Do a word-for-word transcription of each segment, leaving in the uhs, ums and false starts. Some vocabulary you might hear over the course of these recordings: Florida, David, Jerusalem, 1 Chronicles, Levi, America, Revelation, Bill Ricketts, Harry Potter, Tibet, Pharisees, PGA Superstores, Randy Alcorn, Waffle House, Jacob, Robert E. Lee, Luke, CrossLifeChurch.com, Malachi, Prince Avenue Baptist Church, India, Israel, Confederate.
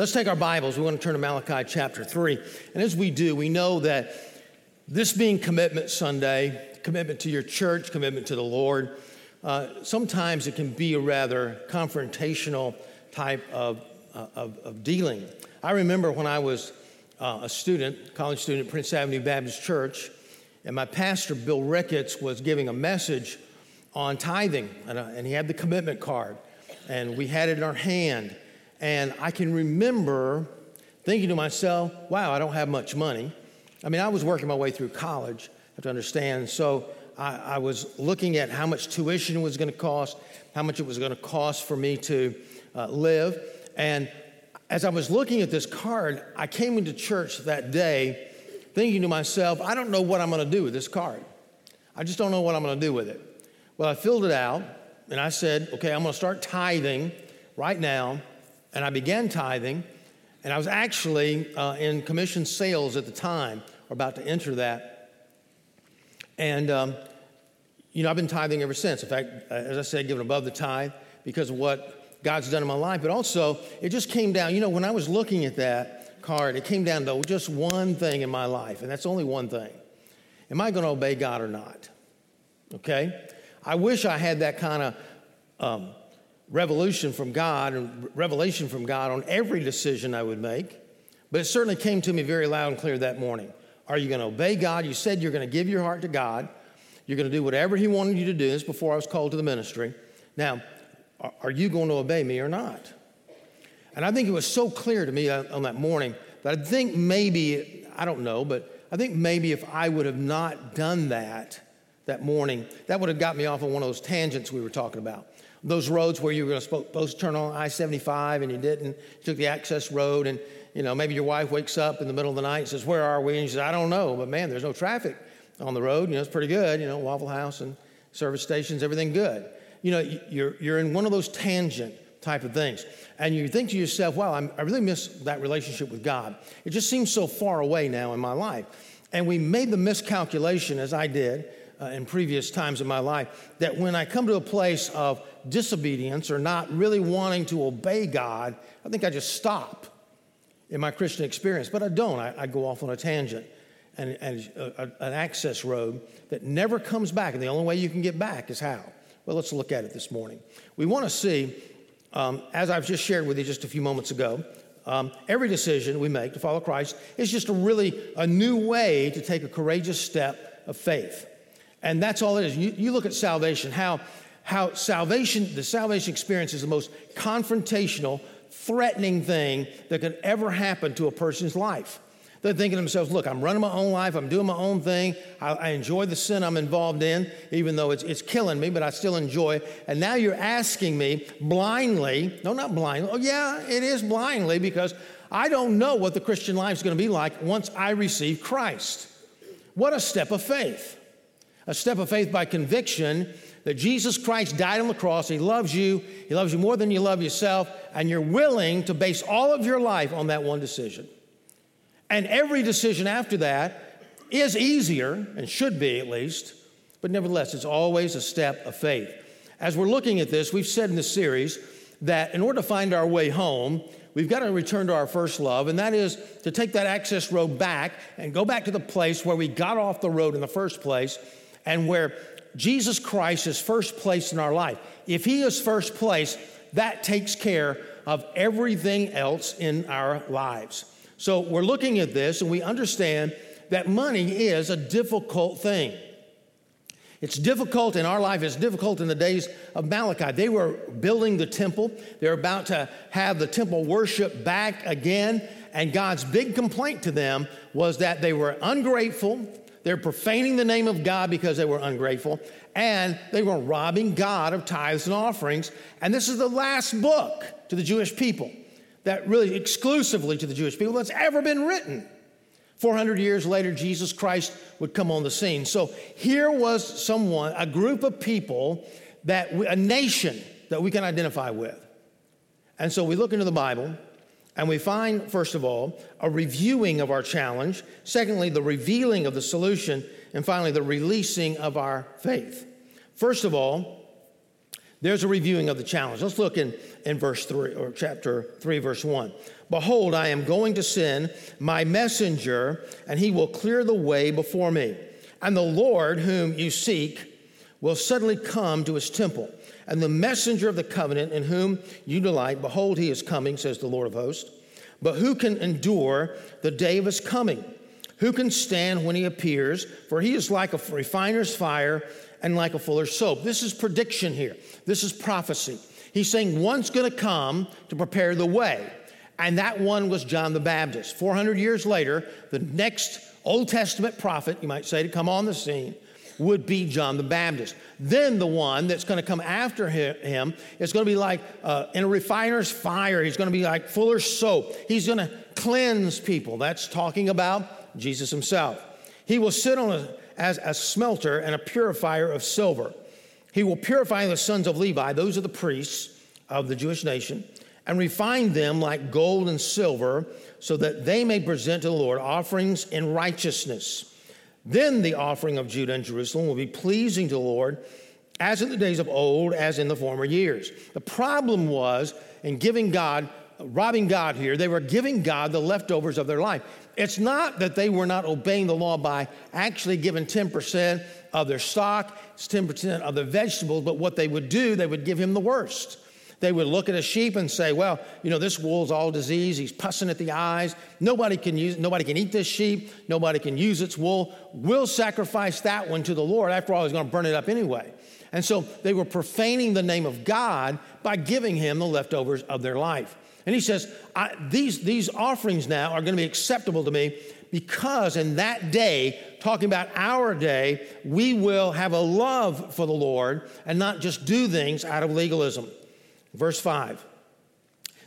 Let's take our Bibles. We want to turn to Malachi chapter three. And as we do, we know that this being Commitment Sunday, commitment to your church, commitment to the Lord, uh, sometimes it can be a rather confrontational type of, uh, of, of dealing. I remember when I was uh, a student, college student at Prince Avenue Baptist Church, and my pastor, Bill Ricketts, was giving a message on tithing, and, uh, and he had the commitment card, and we had it in our hand. And I can remember thinking to myself, wow, I don't have much money. I mean, I was working my way through college, I have to understand. So I, I was looking at how much tuition was going to cost, how much it was going to cost for me to uh, live. And as I was looking at this card, I came into church that day thinking to myself, I don't know what I'm going to do with this card. I just don't know what I'm going to do with it. Well, I filled it out, and I said, okay, I'm going to start tithing right now. And I began tithing, and I was actually uh, in commission sales at the time, or about to enter that. And, um, you know, I've been tithing ever since. In fact, as I said, giving above the tithe because of what God's done in my life. But also, it just came down, you know, when I was looking at that card, it came down to just one thing in my life, and that's only one thing. Am I going to obey God or not? Okay? I wish I had that kind of um, revolution from God and revelation from God on every decision I would make, but it certainly came to me very loud and clear that morning. Are you going to obey God? You said you're going to give your heart to God. You're going to do whatever He wanted you to do. This is before I was called to the ministry. Now, are you going to obey me or not? And I think it was so clear to me on that morning that I think maybe, I don't know, but I think maybe if I would have not done that, that morning, that would have got me off on one of those tangents we were talking about. Those roads where you were supposed to turn on I seventy-five and you didn't, you took the access road, and you know, maybe your wife wakes up in the middle of the night and says, where are we? And she says, I don't know, but man, there's no traffic on the road. You know, it's pretty good, you know, Waffle House and service stations, everything good. You know, you're you're in one of those tangent type of things. And you think to yourself, wow, I'm, I really miss that relationship with God. It just seems so far away now in my life. And we made the miscalculation, as I did, Uh, in previous times in my life, that when I come to a place of disobedience or not really wanting to obey God, I think I just stop in my Christian experience. But I don't. I, I go off on a tangent and, and a, a, an access road that never comes back, and the only way you can get back is how? Well, let's look at it this morning. We want to see, um, as I've just shared with you just a few moments ago, um, every decision we make to follow Christ is just a really a new way to take a courageous step of faith. And that's all it is. You, you look at salvation, how how salvation, the salvation experience is the most confrontational, threatening thing that could ever happen to a person's life. They're thinking to themselves, look, I'm running my own life. I'm doing my own thing. I, I enjoy the sin I'm involved in, even though it's it's killing me, but I still enjoy it. And now you're asking me blindly, no, not blindly. Oh, yeah, it is blindly, because I don't know what the Christian life is going to be like once I receive Christ. What a step of faith. A step of faith by conviction that Jesus Christ died on the cross. He loves you. He loves you more than you love yourself. And you're willing to base all of your life on that one decision. And every decision after that is easier, and should be at least. But nevertheless, it's always a step of faith. As we're looking at this, we've said in this series that in order to find our way home, we've got to return to our first love, and that is to take that access road back and go back to the place where we got off the road in the first place, and where Jesus Christ is first place in our life. If He is first place, that takes care of everything else in our lives. So we're looking at this, and we understand that money is a difficult thing. It's difficult in our life. It's difficult in the days of Malachi. They were building the temple. They're about to have the temple worship back again, and God's big complaint to them was that they were ungrateful. They're profaning the name of God because they were ungrateful, and they were robbing God of tithes and offerings. And this is the last book to the Jewish people, that really exclusively to the Jewish people, that's ever been written. four hundred years later, Jesus Christ would come on the scene. So here was someone, a group of people, that we, a nation that we can identify with. And so we look into the Bible, and we find, first of all, a reviewing of our challenge. Secondly, the revealing of the solution. And finally, the releasing of our faith. First of all, There's a reviewing of the challenge. Let's look in, in verse three, or chapter three, verse one. Behold, I am going to send my messenger, and he will clear the way before me. And the Lord whom you seek will suddenly come to his temple. And the messenger of the covenant in whom you delight, behold, he is coming, says the Lord of hosts. But who can endure the day of his coming? Who can stand when he appears? For he is like a refiner's fire and like a fuller's soap. This is prediction here. This is prophecy. He's saying one's going to come to prepare the way. And that one was John the Baptist. four hundred years later, the next Old Testament prophet, you might say, to come on the scene would be John the Baptist. Then the one that's going to come after him is going to be like uh, in a refiner's fire. He's going to be like fuller's soap. He's going to cleanse people. That's talking about Jesus himself. He will sit on a, as a smelter and a purifier of silver. He will purify the sons of Levi, those are the priests of the Jewish nation, and refine them like gold and silver so that they may present to the Lord offerings in righteousness. Then the offering of Judah and Jerusalem will be pleasing to the Lord, as in the days of old, as in the former years. The problem was in giving God, robbing God here, they were giving God the leftovers of their life. It's not that they were not obeying the law by actually giving ten percent of their stock, ten percent of their vegetables, but what they would do, they would give him the worst. They would look at a sheep and say, well, you know, this wool's all disease. He's pussing at the eyes. Nobody can use, nobody can eat this sheep. Nobody can use its wool. We'll sacrifice that one to the Lord. After all, he's going to burn it up anyway. And so they were profaning the name of God by giving him the leftovers of their life. And he says, I, these, these offerings now are going to be acceptable to me because in that day, talking about our day, we will have a love for the Lord and not just do things out of legalism. Verse five,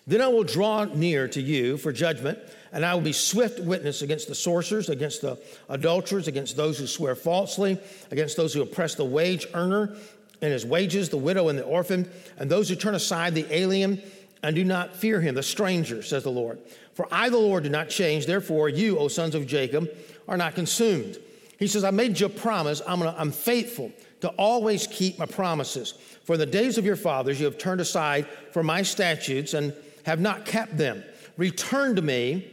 then I will draw near to you for judgment, and I will be swift witness against the sorcerers, against the adulterers, against those who swear falsely, against those who oppress the wage earner and his wages, the widow and the orphan, and those who turn aside the alien and do not fear him, the stranger, says the Lord. For I, the Lord, do not change. Therefore, you, O sons of Jacob, are not consumed. He says, I made you a promise. I'm gonna, I'm faithful to always keep my promises. For in the days of your fathers you have turned aside from my statutes and have not kept them. Return to me,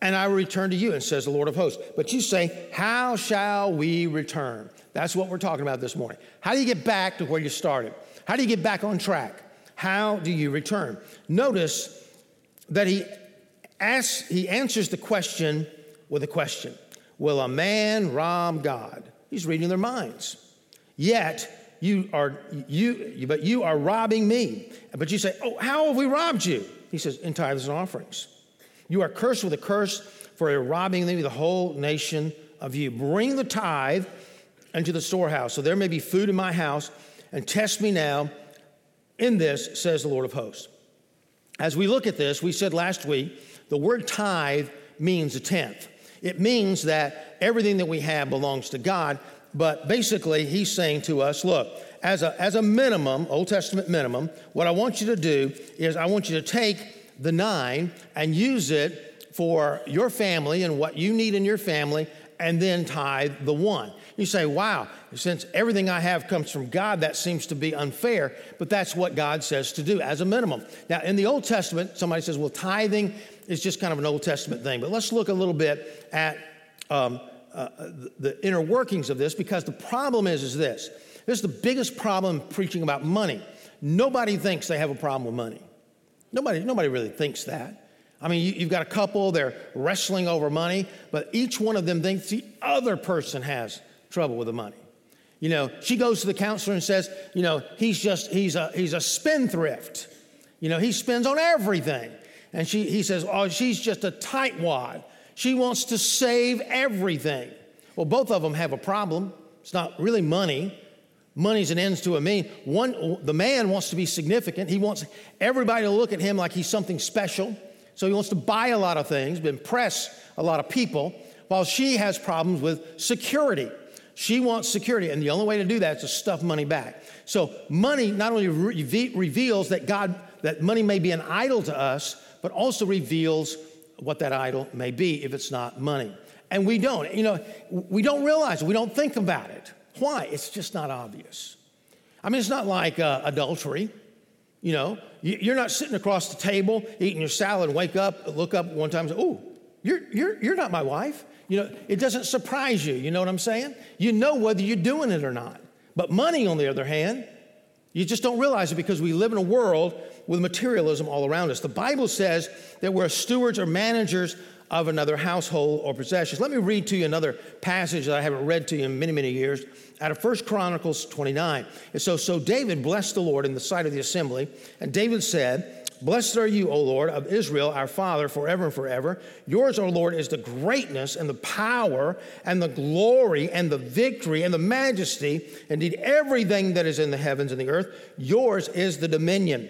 and I will return to you, and says the Lord of hosts. But you say, how shall we return? That's what we're talking about this morning. How do you get back to where you started? How do you get back on track? How do you return? Notice that he asks, he answers the question with a question. Will a man rob God? He's reading their minds. Yet You are you, but you are robbing me. But you say, oh, how have we robbed you? He says, in tithes and offerings. You are cursed with a curse, for you're robbing the whole nation of you. Bring the tithe into the storehouse, so there may be food in my house, and test me now in this, says the Lord of hosts. As we look at this, we said last week, the word tithe means a tenth. It means that everything that we have belongs to God. But basically, he's saying to us, look, as a, as a minimum, Old Testament minimum, what I want you to do is I want you to take the nine and use it for your family and what you need in your family, and then tithe the one. You say, wow, since everything I have comes from God, that seems to be unfair, but that's what God says to do as a minimum. Now, in the Old Testament, somebody says, well, tithing is just kind of an Old Testament thing. But let's look a little bit at Um, Uh, the, the inner workings of this, because the problem is, is this. This is the biggest problem preaching about money. Nobody thinks they have a problem with money. Nobody, nobody really thinks that. I mean, you, you've got a couple, they're wrestling over money, but each one of them thinks the other person has trouble with the money. You know, she goes to the counselor and says, you know, he's just, he's a, he's a spendthrift. You know, he spends on everything. And she, he says, oh, she's just a tightwad. She wants to save everything. Well, both of them have a problem. It's not really money. Money's an ends to a mean. One, the man wants to be significant. He wants everybody to look at him like he's something special. So he wants to buy a lot of things, impress a lot of people, while she has problems with security. She wants security, and the only way to do that is to stuff money back. So money not only re- reveals that God, that money may be an idol to us, but also reveals what that idol may be if it's not money. And we don't, you know, we don't realize it. We don't think about it. Why? It's just not obvious. I mean, it's not like uh, adultery. You know, you're not sitting across the table eating your salad, wake up, look up one time and say, oh, you're, you're, you're not my wife. You know, it doesn't surprise you. You know what I'm saying? You know whether you're doing it or not. But money, on the other hand, you just don't realize it because we live in a world with materialism all around us. The Bible says that we're stewards or managers of another household or possessions. Let me read to you another passage that I haven't read to you in many, many years out of First Chronicles twenty-nine. And so, so David blessed the Lord in the sight of the assembly. And David said, "Blessed are you, O Lord, of Israel, our Father, forever and forever. Yours, O Lord, is the greatness and the power and the glory and the victory and the majesty. Indeed, everything that is in the heavens and the earth, yours is the dominion,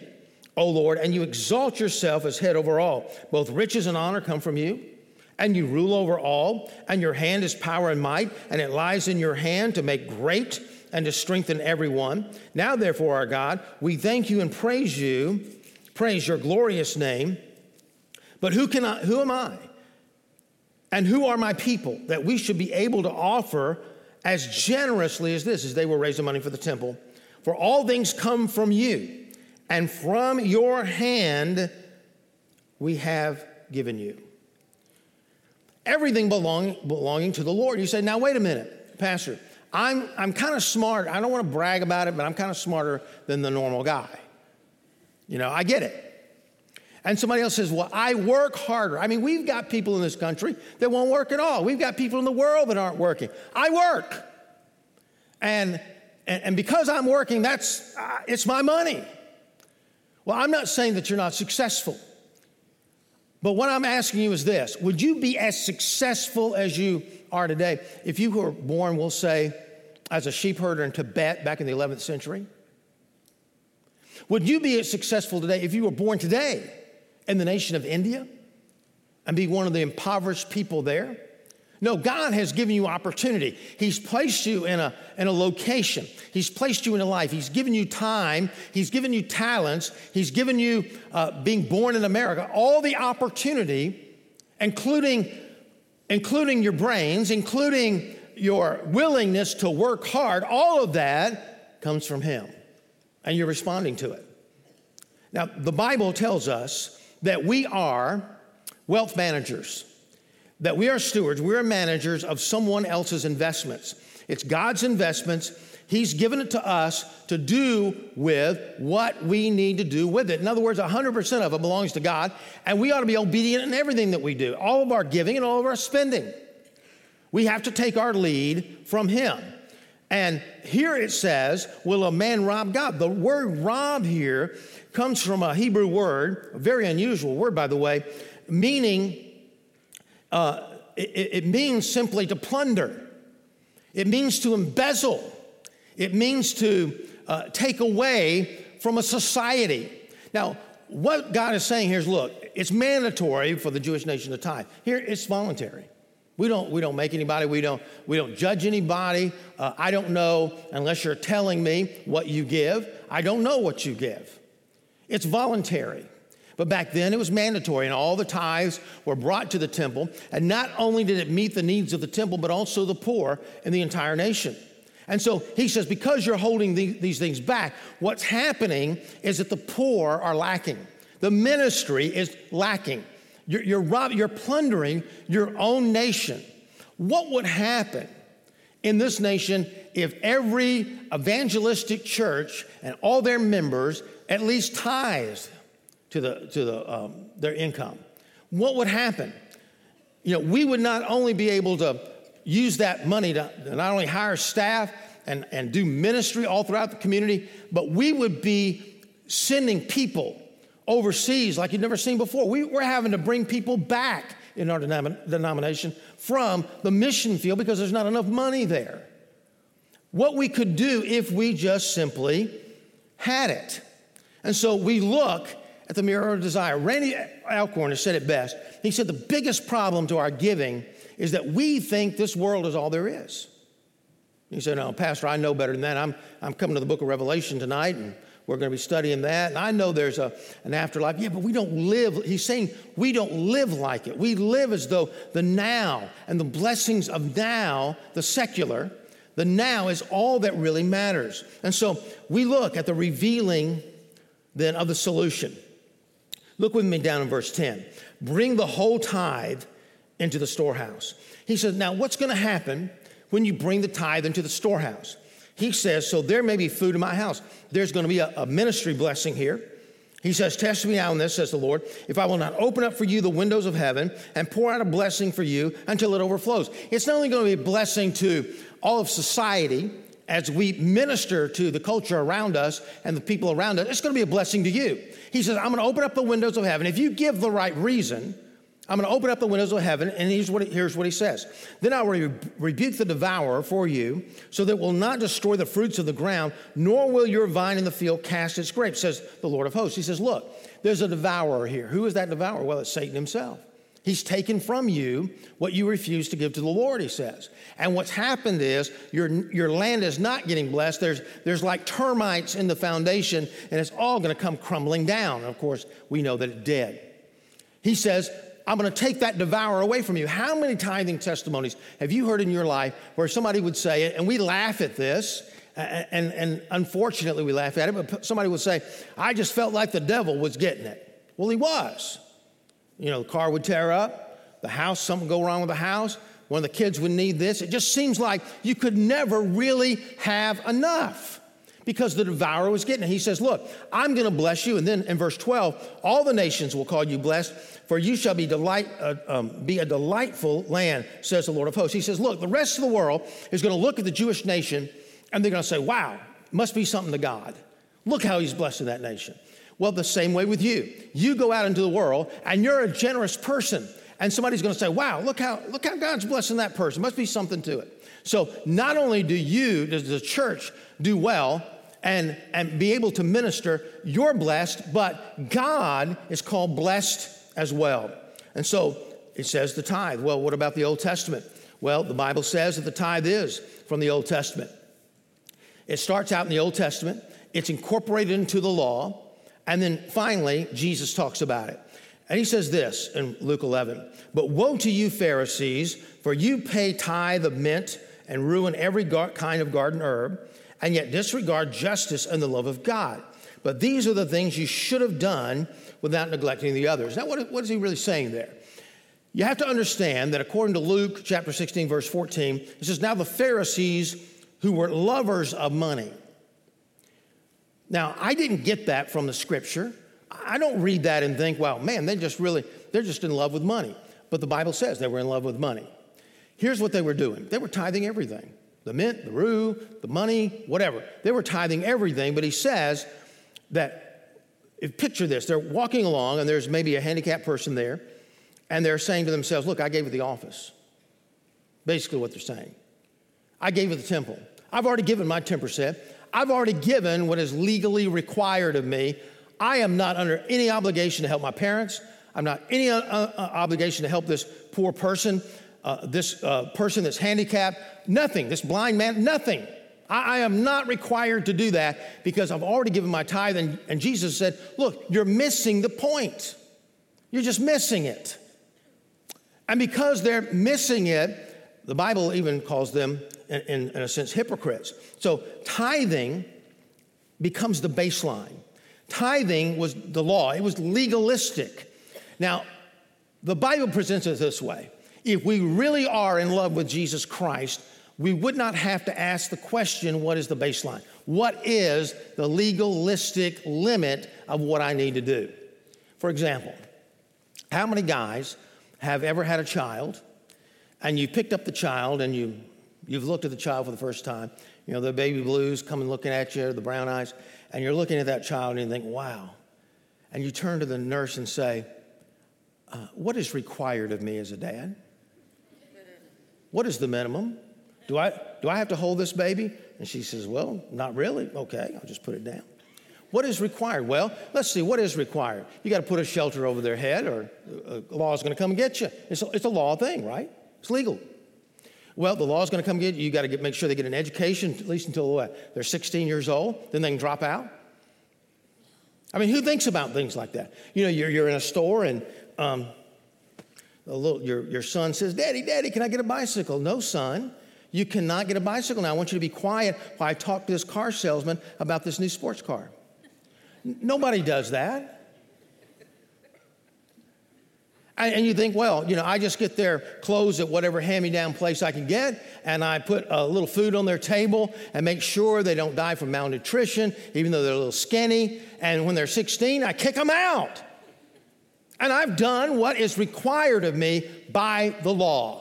O Lord, and you exalt yourself as head over all. Both riches and honor come from you, and you rule over all, and your hand is power and might, and it lies in your hand to make great and to strengthen everyone. Now, therefore, our God, we thank you and praise you, praise your glorious name. But who can I, who am I, and who are my people, that we should be able to offer as generously as this," as they were raising money for the temple, "for all things come from you, and from your hand we have given you." Everything belong, belonging to the Lord. You say, now, wait a minute, Pastor. I'm, I'm kind of smart. I don't want to brag about it, but I'm kind of smarter than the normal guy. You know, I get it. And somebody else says, well, I work harder. I mean, we've got people in this country that won't work at all. We've got people in the world that aren't working. I work. And, and, and because I'm working, that's uh, it's my money. Well, I'm not saying that you're not successful. But what I'm asking you is this. Would you be as successful as you are today if you were born, we'll say, as a sheep herder in Tibet back in the eleventh century? Would you be as successful today if you were born today in the nation of India and be one of the impoverished people there? No, God has given you opportunity. He's placed you in a, in a location. He's placed you in a life. He's given you time. He's given you talents. He's given you uh, being born in America, all the opportunity, including, including your brains, including your willingness to work hard. All of that comes from Him, and you're responding to it. Now, the Bible tells us that we are wealth managers, that we are stewards, we are managers of someone else's investments. It's God's investments. He's given it to us to do with what we need to do with it. In other words, one hundred percent of it belongs to God, and we ought to be obedient in everything that we do, all of our giving and all of our spending. We have to take our lead from Him. And here it says, will a man rob God? The word rob here comes from a Hebrew word, a very unusual word, by the way, meaning Uh, it, it means simply to plunder. It means to embezzle. It means to uh, take away from a society. Now, what God is saying here is, look, it's mandatory for the Jewish nation to tithe. Here, it's voluntary. We don't we don't make anybody. We don't we don't judge anybody. Uh, I don't know unless you're telling me what you give. I don't know what you give. It's voluntary. But back then, it was mandatory, and all the tithes were brought to the temple. And not only did it meet the needs of the temple, but also the poor in the entire nation. And so he says, because you're holding the, these things back, what's happening is that the poor are lacking. The ministry is lacking. You're, you're, rob- you're plundering your own nation. What would happen in this nation if every evangelistic church and all their members at least tithes to the to the um, their income? What would happen? You know, we would not only be able to use that money to not only hire staff and, and do ministry all throughout the community, but we would be sending people overseas like you've never seen before. We, we're having to bring people back in our denom- denomination from the mission field because there's not enough money there. What we could do if we just simply had it. And so we look at the mirror of desire. Randy Alcorn has said it best. He said the biggest problem to our giving is that we think this world is all there is. He said, no, Pastor, I know better than that. I'm, I'm coming to the book of Revelation tonight, and we're going to be studying that. And I know there's a, an afterlife. Yeah, but we don't live. He's saying we don't live like it. We live as though the now and the blessings of now, the secular, The now is all that really matters. And so we look at the revealing then of the solution. Look with me down in verse ten. Bring the whole tithe into the storehouse. He says, now what's going to happen when you bring the tithe into the storehouse? He says, so there may be food in my house. There's going to be a, a ministry blessing here. He says, test me out on this, says the Lord, if I will not open up for you the windows of heaven and pour out a blessing for you until it overflows. It's not only going to be a blessing to all of society as we minister to the culture around us and the people around us, it's going to be a blessing to you. He says, I'm going to open up the windows of heaven. If you give the right reason, I'm going to open up the windows of heaven, and here's what, here's what he says. Then I will rebuke the devourer for you, so that it will not destroy the fruits of the ground, nor will your vine in the field cast its grapes, says the Lord of hosts. He says, look, there's a devourer here. Who is that devourer? Well, it's Satan himself. He's taken from you what you refuse to give to the Lord, he says. And what's happened is your, your land is not getting blessed. There's, there's like termites in the foundation, and it's all going to come crumbling down. And of course, we know that it did. He says, I'm going to take that devourer away from you. How many tithing testimonies have you heard in your life where somebody would say it, and we laugh at this, and, and unfortunately we laugh at it, but somebody would say, I just felt like the devil was getting it. Well, he was. You know, the car would tear up, the house, something would go wrong with the house, one of the kids would need this. It just seems like you could never really have enough, because the devourer was getting it. He says, look, I'm going to bless you. And then in verse twelve, all the nations will call you blessed, for you shall be delight uh, um, be a delightful land, says the Lord of hosts. He says, look, the rest of the world is going to look at the Jewish nation, and they're going to say, wow, must be something to God. Look how he's blessing that nation. Well, the same way with you. You go out into the world, and you're a generous person. And somebody's going to say, wow, look how look how God's blessing that person. Must be something to it. So not only do you, does the church do well, And, and be able to minister, you're blessed, but God is called blessed as well. And so it says the tithe. Well, what about the Old Testament? Well, the Bible says that the tithe is from the Old Testament. It starts out in the Old Testament. It's incorporated into the law. And then finally, Jesus talks about it. And he says this in Luke eleven, but woe to you, Pharisees, for you pay tithe of mint and ruin every gar- kind of garden herb, and yet disregard justice and the love of God. But these are the things you should have done without neglecting the others. Now, what, what is he really saying there? You have to understand that according to Luke chapter sixteen, verse fourteen, it says, now the Pharisees who were lovers of money. Now, I didn't get that from the scripture. I don't read that and think, wow, man, they just really, they're just in love with money. But the Bible says they were in love with money. Here's what they were doing. They were tithing everything. The mint, the rue, the money, whatever. They were tithing everything, but he says that, if, picture this, they're walking along, and there's maybe a handicapped person there, and they're saying to themselves, look, I gave it the office. Basically what they're saying. I gave it the temple. I've already given my ten percent. I've already given what is legally required of me. I am not under any obligation to help my parents. I'm not any uh, uh, obligation to help this poor person. Uh, this uh, person that's handicapped, nothing. This blind man, nothing. I, I am not required to do that because I've already given my tithe. And, and Jesus said, look, you're missing the point. You're just missing it. And because they're missing it, the Bible even calls them, in, in, in a sense, hypocrites. So tithing becomes the baseline. Tithing was the law. It was legalistic. Now, the Bible presents it this way. If we really are in love with Jesus Christ, we would not have to ask the question, what is the baseline? What is the legalistic limit of what I need to do? For example, how many guys have ever had a child, and you picked up the child, and you, you've looked at the child for the first time. You know, the baby blues coming looking at you, the brown eyes, and you're looking at that child, and you think, wow. And you turn to the nurse and say, uh, what is required of me as a dad? What is the minimum? Do I do I have to hold this baby? And she says, well, not really. Okay, I'll just put it down. What is required? Well, let's see, what is required? You got to put a shelter over their head or the law is going to come and get you. It's a, it's a law thing, right? It's legal. Well, the law is going to come get you. You got to make sure they get an education at least until what? They're sixteen years old. Then they can drop out. I mean, who thinks about things like that? You know, you're you're in a store and um A little, your, your son says, Daddy, Daddy, can I get a bicycle? No, son, You cannot get a bicycle now. I want you to be quiet while I talk to this car salesman about this new sports car. Nobody does that. And you think, well, you know, I just get their clothes at whatever hand-me-down place I can get, and I put a little food on their table and make sure they don't die from malnutrition, even though they're a little skinny. And when they're sixteen, I kick them out. And I've done what is required of me by the law.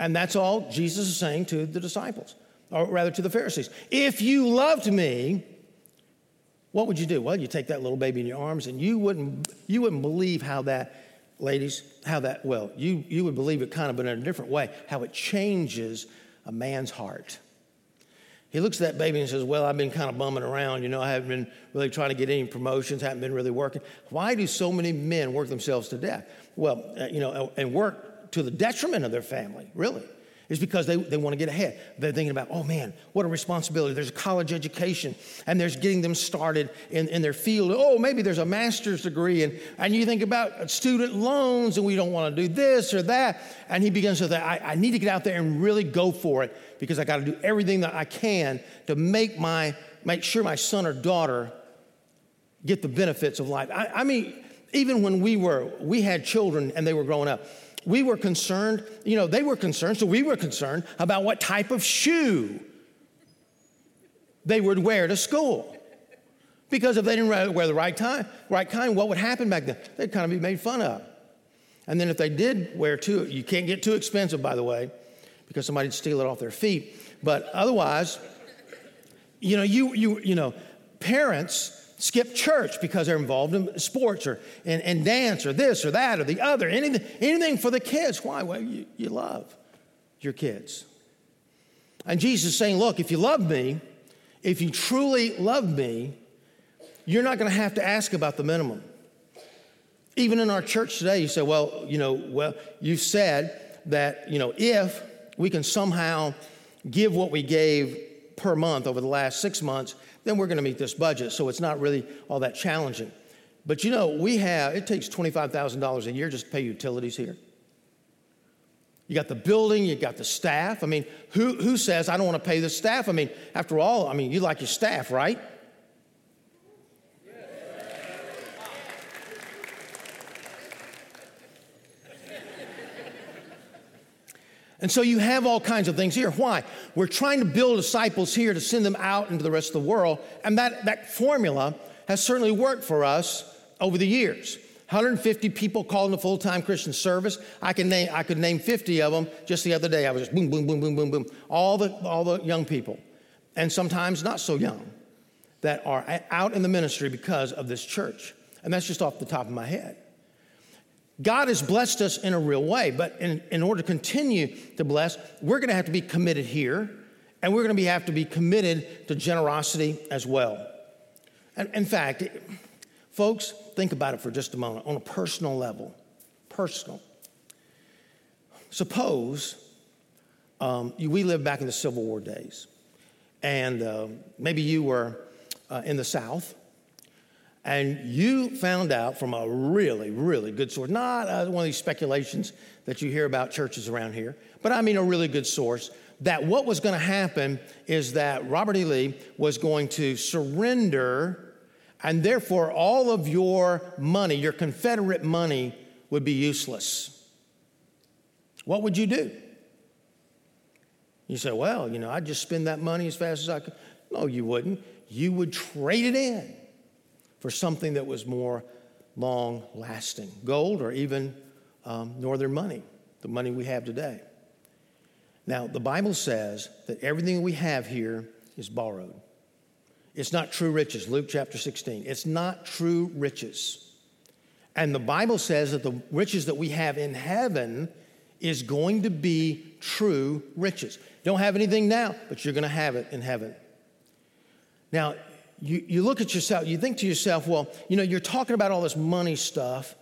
And that's all Jesus is saying to the disciples, or rather to the Pharisees. If you loved me, what would you do? Well, you take that little baby in your arms, and you wouldn't you wouldn't believe how that... Ladies, how that, well, you, you would believe it kind of, but in a different way, how it changes a man's heart. He looks at that baby and says, well, I've been kind of bumming around. You know, I haven't been really trying to get any promotions, haven't been really working. Why do so many men work themselves to death? Well, uh, you know, and work to the detriment of their family, really. It's because they, they want to get ahead. They're thinking about, oh, man, what a responsibility. There's a college education, and there's getting them started in, in their field. Oh, maybe there's a master's degree, and, and you think about student loans, and we don't want to do this or that. And he begins to think, I, I need to get out there and really go for it because I got to do everything that I can to make my make sure my son or daughter get the benefits of life. I, I mean, even when we were, we had children, and they were growing up. We were concerned, you know, they were concerned, so we were concerned about what type of shoe they would wear to school. Because if they didn't wear the right time, right kind, what would happen back then? They'd kind of be made fun of. And then if they did wear too, you can't get too expensive, by the way, because somebody'd steal it off their feet. But otherwise, you know, you you you know, parents skip church because they're involved in sports or in, in dance or this or that or the other, anything, anything for the kids. Why? Well, you, you love your kids. And Jesus is saying, look, if you love me, if you truly love me, you're not going to have to ask about the minimum. Even in our church today, you say, well, you know, well, you said that, you know, if we can somehow give what we gave per month over the last six months, then we're going to meet this budget, so it's not really all that challenging. But, you know, we have, it takes twenty-five thousand dollars a year just to pay utilities here. You got the building, you got the staff. I mean, who, who says, I don't want to pay the staff? I mean, after all, I mean, you like your staff, right? And so you have all kinds of things here. Why? We're trying to build disciples here to send them out into the rest of the world. And that, that formula has certainly worked for us over the years. one hundred fifty people called into full-time Christian service. I can name, I could name fifty of them just the other day. I was just boom, boom, boom, boom, boom, boom. All the, all the young people, and sometimes not so young, that are out in the ministry because of this church. And that's just off the top of my head. God has blessed us in a real way, but in, in order to continue to bless, we're going to have to be committed here, and we're going to be, have to be committed to generosity as well. And in fact, it, folks, think about it for just a moment on a personal level. Personal. Suppose um, you, we lived back in the Civil War days, and uh, maybe you were uh, in the South. And you found out from a really, really good source, not uh, one of these speculations that you hear about churches around here, but I mean a really good source, that what was going to happen is that Robert E. Lee was going to surrender, and therefore all of your money, your Confederate money, would be useless. What would you do? You say, well, you know, I'd just spend that money as fast as I could. No, you wouldn't. You would trade it in for something that was more long-lasting, gold or even um, northern money, the money we have today. Now, the Bible says that everything we have here is borrowed. It's not true riches, Luke chapter sixteen. It's not true riches. And the Bible says that the riches that we have in heaven is going to be true riches. Don't have anything now, but you're going to have it in heaven. Now, You, you look at yourself, you think to yourself, well, you know, you're talking about all this money stuff,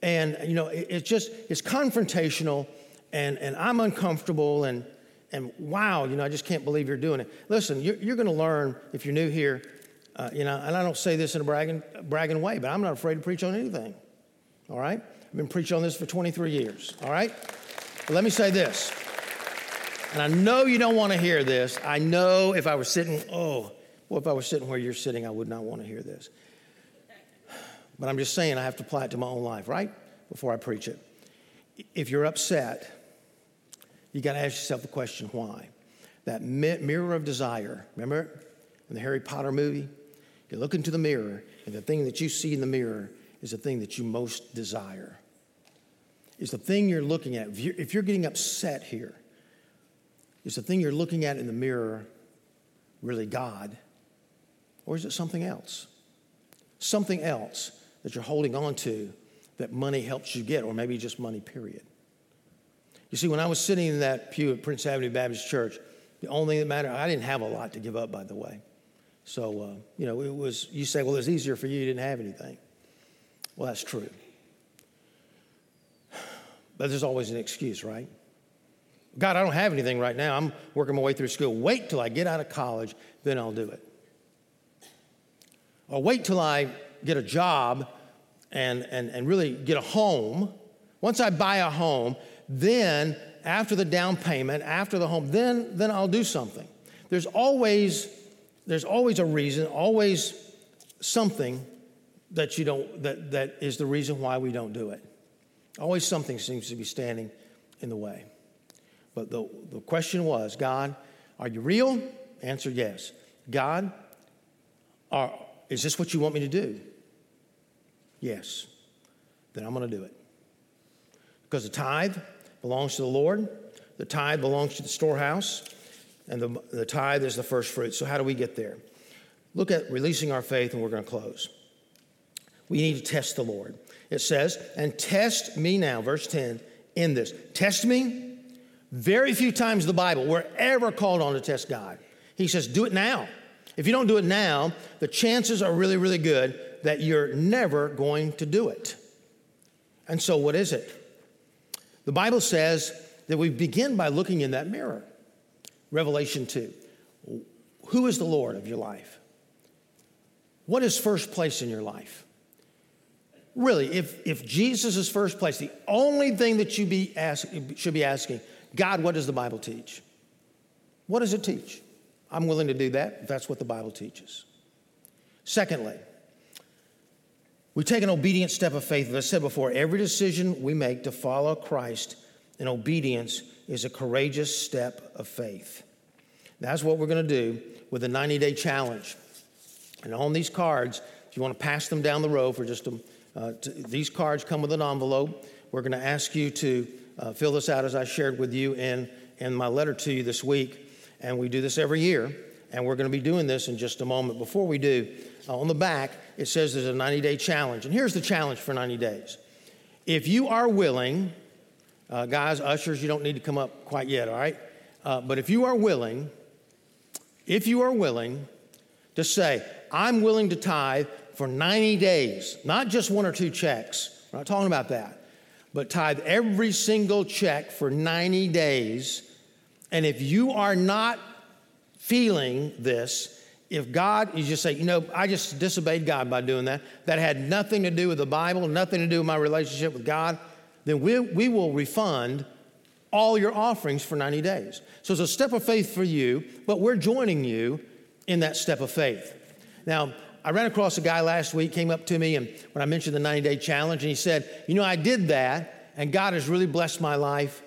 and, you know, it, it's just, it's confrontational, and, and I'm uncomfortable, and, and wow, you know, I just can't believe you're doing it. Listen, you're, you're going to learn, if you're new here, uh, you know, and I don't say this in a bragging, bragging way, but I'm not afraid to preach on anything, all right? I've been preaching on this for twenty-three years, all right? But let me say this. And I know you don't want to hear this. I know if I were sitting, oh, well, if I was sitting where you're sitting, I would not want to hear this. But I'm just saying I have to apply it to my own life, right? Before I preach it. If you're upset, you got to ask yourself the question, why? That mirror of desire, remember it? In the Harry Potter movie? You look into the mirror, and the thing that you see in the mirror is the thing that you most desire. It's the thing you're looking at. If you're, if you're getting upset here, is the thing you're looking at in the mirror really God? Or is it something else? Something else that you're holding on to that money helps you get, or maybe just money, period. You see, when I was sitting in that pew at Prince Avenue Baptist Church, the only thing that mattered, I didn't have a lot to give up, by the way. So, uh, you know, it was, you say, well, it's easier for you, you didn't have anything. Well, that's true. But there's always an excuse, right? God, I don't have anything right now. I'm working my way through school. Wait till I get out of college, then I'll do it. Or wait till I get a job and, and, and really get a home. Once I buy a home, then after the down payment, after the home, then, then I'll do something. There's always, there's always a reason, always something that you don't, that, that is the reason why we don't do it. Always something seems to be standing in the way. But the, the question was, God, are you real? Answer, yes. God, are, is this what you want me to do? Yes. Then I'm going to do it. Because the tithe belongs to the Lord. The tithe belongs to the storehouse. And the, the tithe is the first fruit. So how do we get there? Look at releasing our faith, and we're going to close. We need to test the Lord. It says, and test me now, verse ten, in this. Test me. Very few times in the Bible we're ever called on to test God. He says, do it now. If you don't do it now, the chances are really, really good that you're never going to do it. And so what is it? The Bible says that we begin by looking in that mirror. Revelation two. Who is the Lord of your life? What is first place in your life? Really, if, if Jesus is first place, the only thing that you be ask, should be asking, God, what does the Bible teach? What does it teach? I'm willing to do that if that's what the Bible teaches. Secondly, we take an obedient step of faith. As I said before, every decision we make to follow Christ in obedience is a courageous step of faith. That's what we're going to do with the ninety-day challenge. And on these cards, if you want to pass them down the row for just a, uh, to, these cards come with an envelope. We're going to ask you to Uh, fill this out as I shared with you in, in my letter to you this week. And we do this every year. And we're going to be doing this in just a moment. Before we do, uh, on the back, it says there's a ninety-day challenge. And here's the challenge for ninety days. If you are willing, uh, guys, ushers, you don't need to come up quite yet, all right? Uh, but if you are willing, if you are willing to say, I'm willing to tithe for ninety days, not just one or two checks. We're not talking about that. But tithe every single check for ninety days. And if you are not feeling this, if God, you just say, you know, I just disobeyed God by doing that. That had nothing to do with the Bible, nothing to do with my relationship with God. Then we, we will refund all your offerings for ninety days. So it's a step of faith for you, but we're joining you in that step of faith. Now, I ran across a guy last week, came up to me, and when I mentioned the ninety-day challenge, and he said, you know, I did that, and God has really blessed my life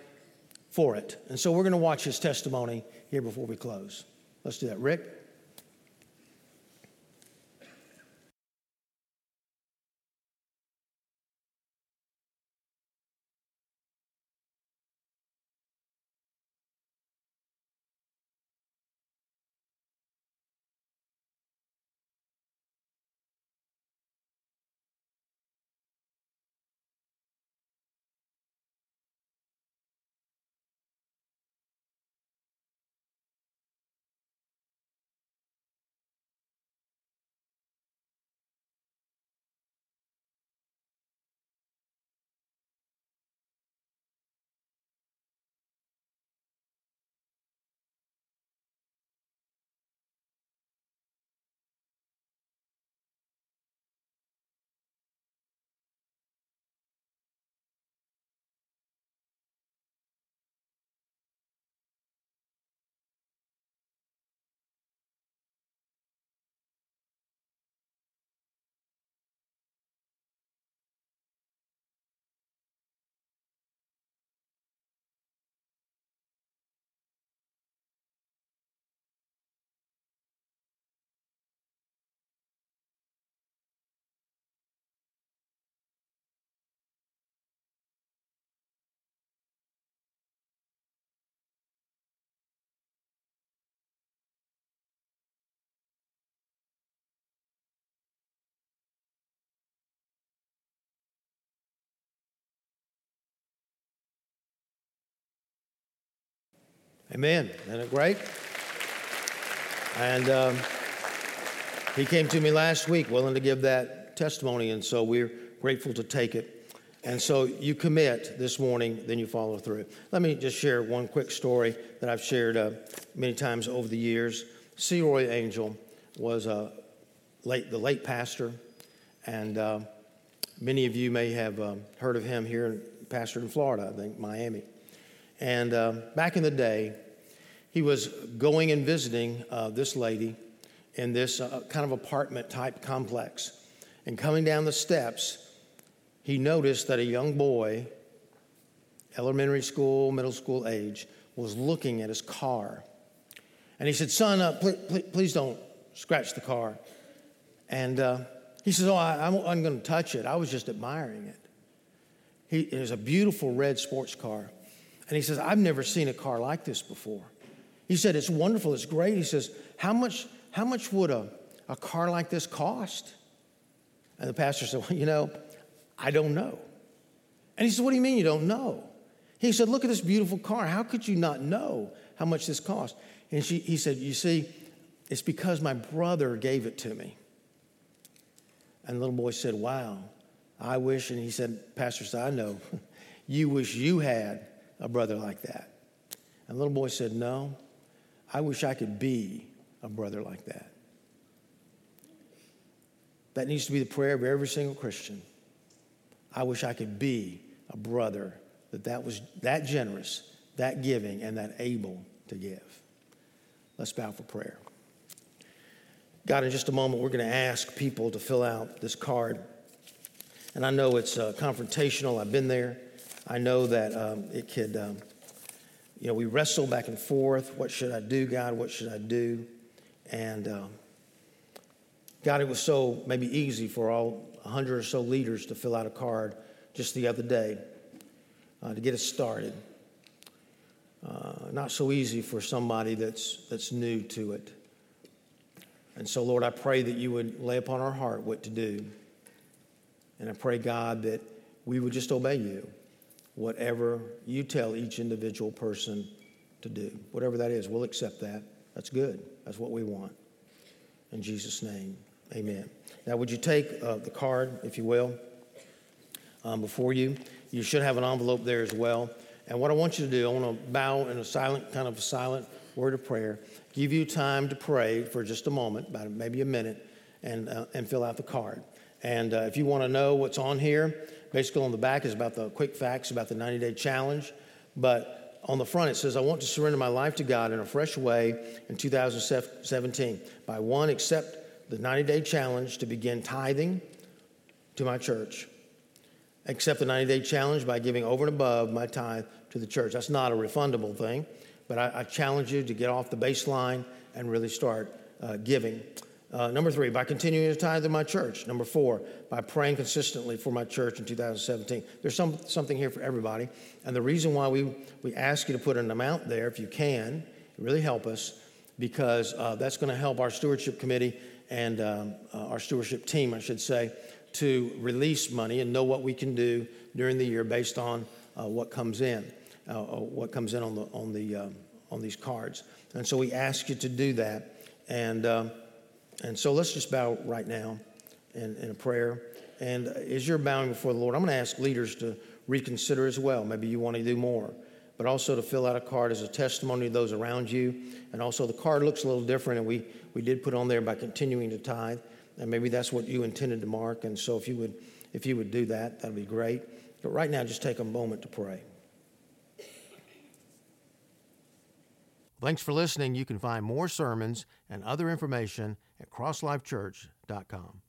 for it. And so we're going to watch his testimony here before we close. Let's do that. Rick? Amen. Isn't it great? And um, he came to me last week willing to give that testimony, and so we're grateful to take it. And so you commit this morning, then you follow through. Let me just share one quick story that I've shared uh, many times over the years. C. Roy Angel was uh, late, the late pastor, and uh, many of you may have um, heard of him here in pastor in Florida, I think, Miami. And uh, back in the day, he was going and visiting uh, this lady in this uh, kind of apartment-type complex. And coming down the steps, he noticed that a young boy, elementary school, middle school age, was looking at his car. And he said, son, uh, pl- pl- please don't scratch the car. And uh, he says, oh, I, I'm, I'm going to touch it. I was just admiring it. He, it was a beautiful red sports car. And he says, I've never seen a car like this before. He said, it's wonderful. It's great. He says, how much how much would a, a car like this cost? And the pastor said, well, you know, I don't know. And he said, what do you mean you don't know? He said, look at this beautiful car. How could you not know how much this cost? And she, he said, you see, it's because my brother gave it to me. And the little boy said, wow, I wish. And he said, pastor said, I know. You wish you had a brother like that. And the little boy said, no, I wish I could be a brother like that. That needs to be the prayer of every single Christian. I wish I could be a brother that that was that generous, that giving, and that able to give. Let's bow for prayer. God, in just a moment, we're going to ask people to fill out this card. And I know it's uh, confrontational. I've been there. I know that um, it could, um, you know, we wrestle back and forth. What should I do, God? What should I do? And um, God, it was so maybe easy for all one hundred or so leaders to fill out a card just the other day uh, to get us started. Uh, not so easy for somebody that's that's new to it. And so, Lord, I pray that you would lay upon our heart what to do. And I pray, God, that we would just obey you. Whatever you tell each individual person to do, whatever that is, we'll accept that. That's good. That's what we want. In Jesus' name, amen. Now, would you take uh, the card, if you will, um, before you? You should have an envelope there as well. And what I want you to do, I want to bow in a silent, kind of a silent word of prayer, give you time to pray for just a moment, about maybe a minute, and uh, and fill out the card. And uh, if you want to know what's on here, basically on the back is about the quick facts about the ninety-day challenge. But on the front, it says, I want to surrender my life to God in a fresh way in two thousand seventeen by, one, accept the ninety-day challenge to begin tithing to my church. Accept the ninety-day challenge by giving over and above my tithe to the church. That's not a refundable thing, but I, I challenge you to get off the baseline and really start uh, giving. Uh, number three, by continuing to tithe to my church. Number four, by praying consistently for my church in two thousand seventeen. There's some something here for everybody. And the reason why we, we ask you to put an amount there, if you can, really help us, because uh, that's going to help our stewardship committee and um, uh, our stewardship team, I should say, to release money and know what we can do during the year based on uh, what comes in, uh, what comes in on the on the um, on these cards. And so we ask you to do that. And Um, And so let's just bow right now in, in a prayer. And as you're bowing before the Lord, I'm going to ask leaders to reconsider as well. Maybe you want to do more, but also to fill out a card as a testimony to those around you. And also the card looks a little different, and we, we did put on there by continuing to tithe. And maybe that's what you intended to mark. And so if you would, if you would do that, that would be great. But right now, just take a moment to pray. Thanks for listening. You can find more sermons and other information at cross life church dot com.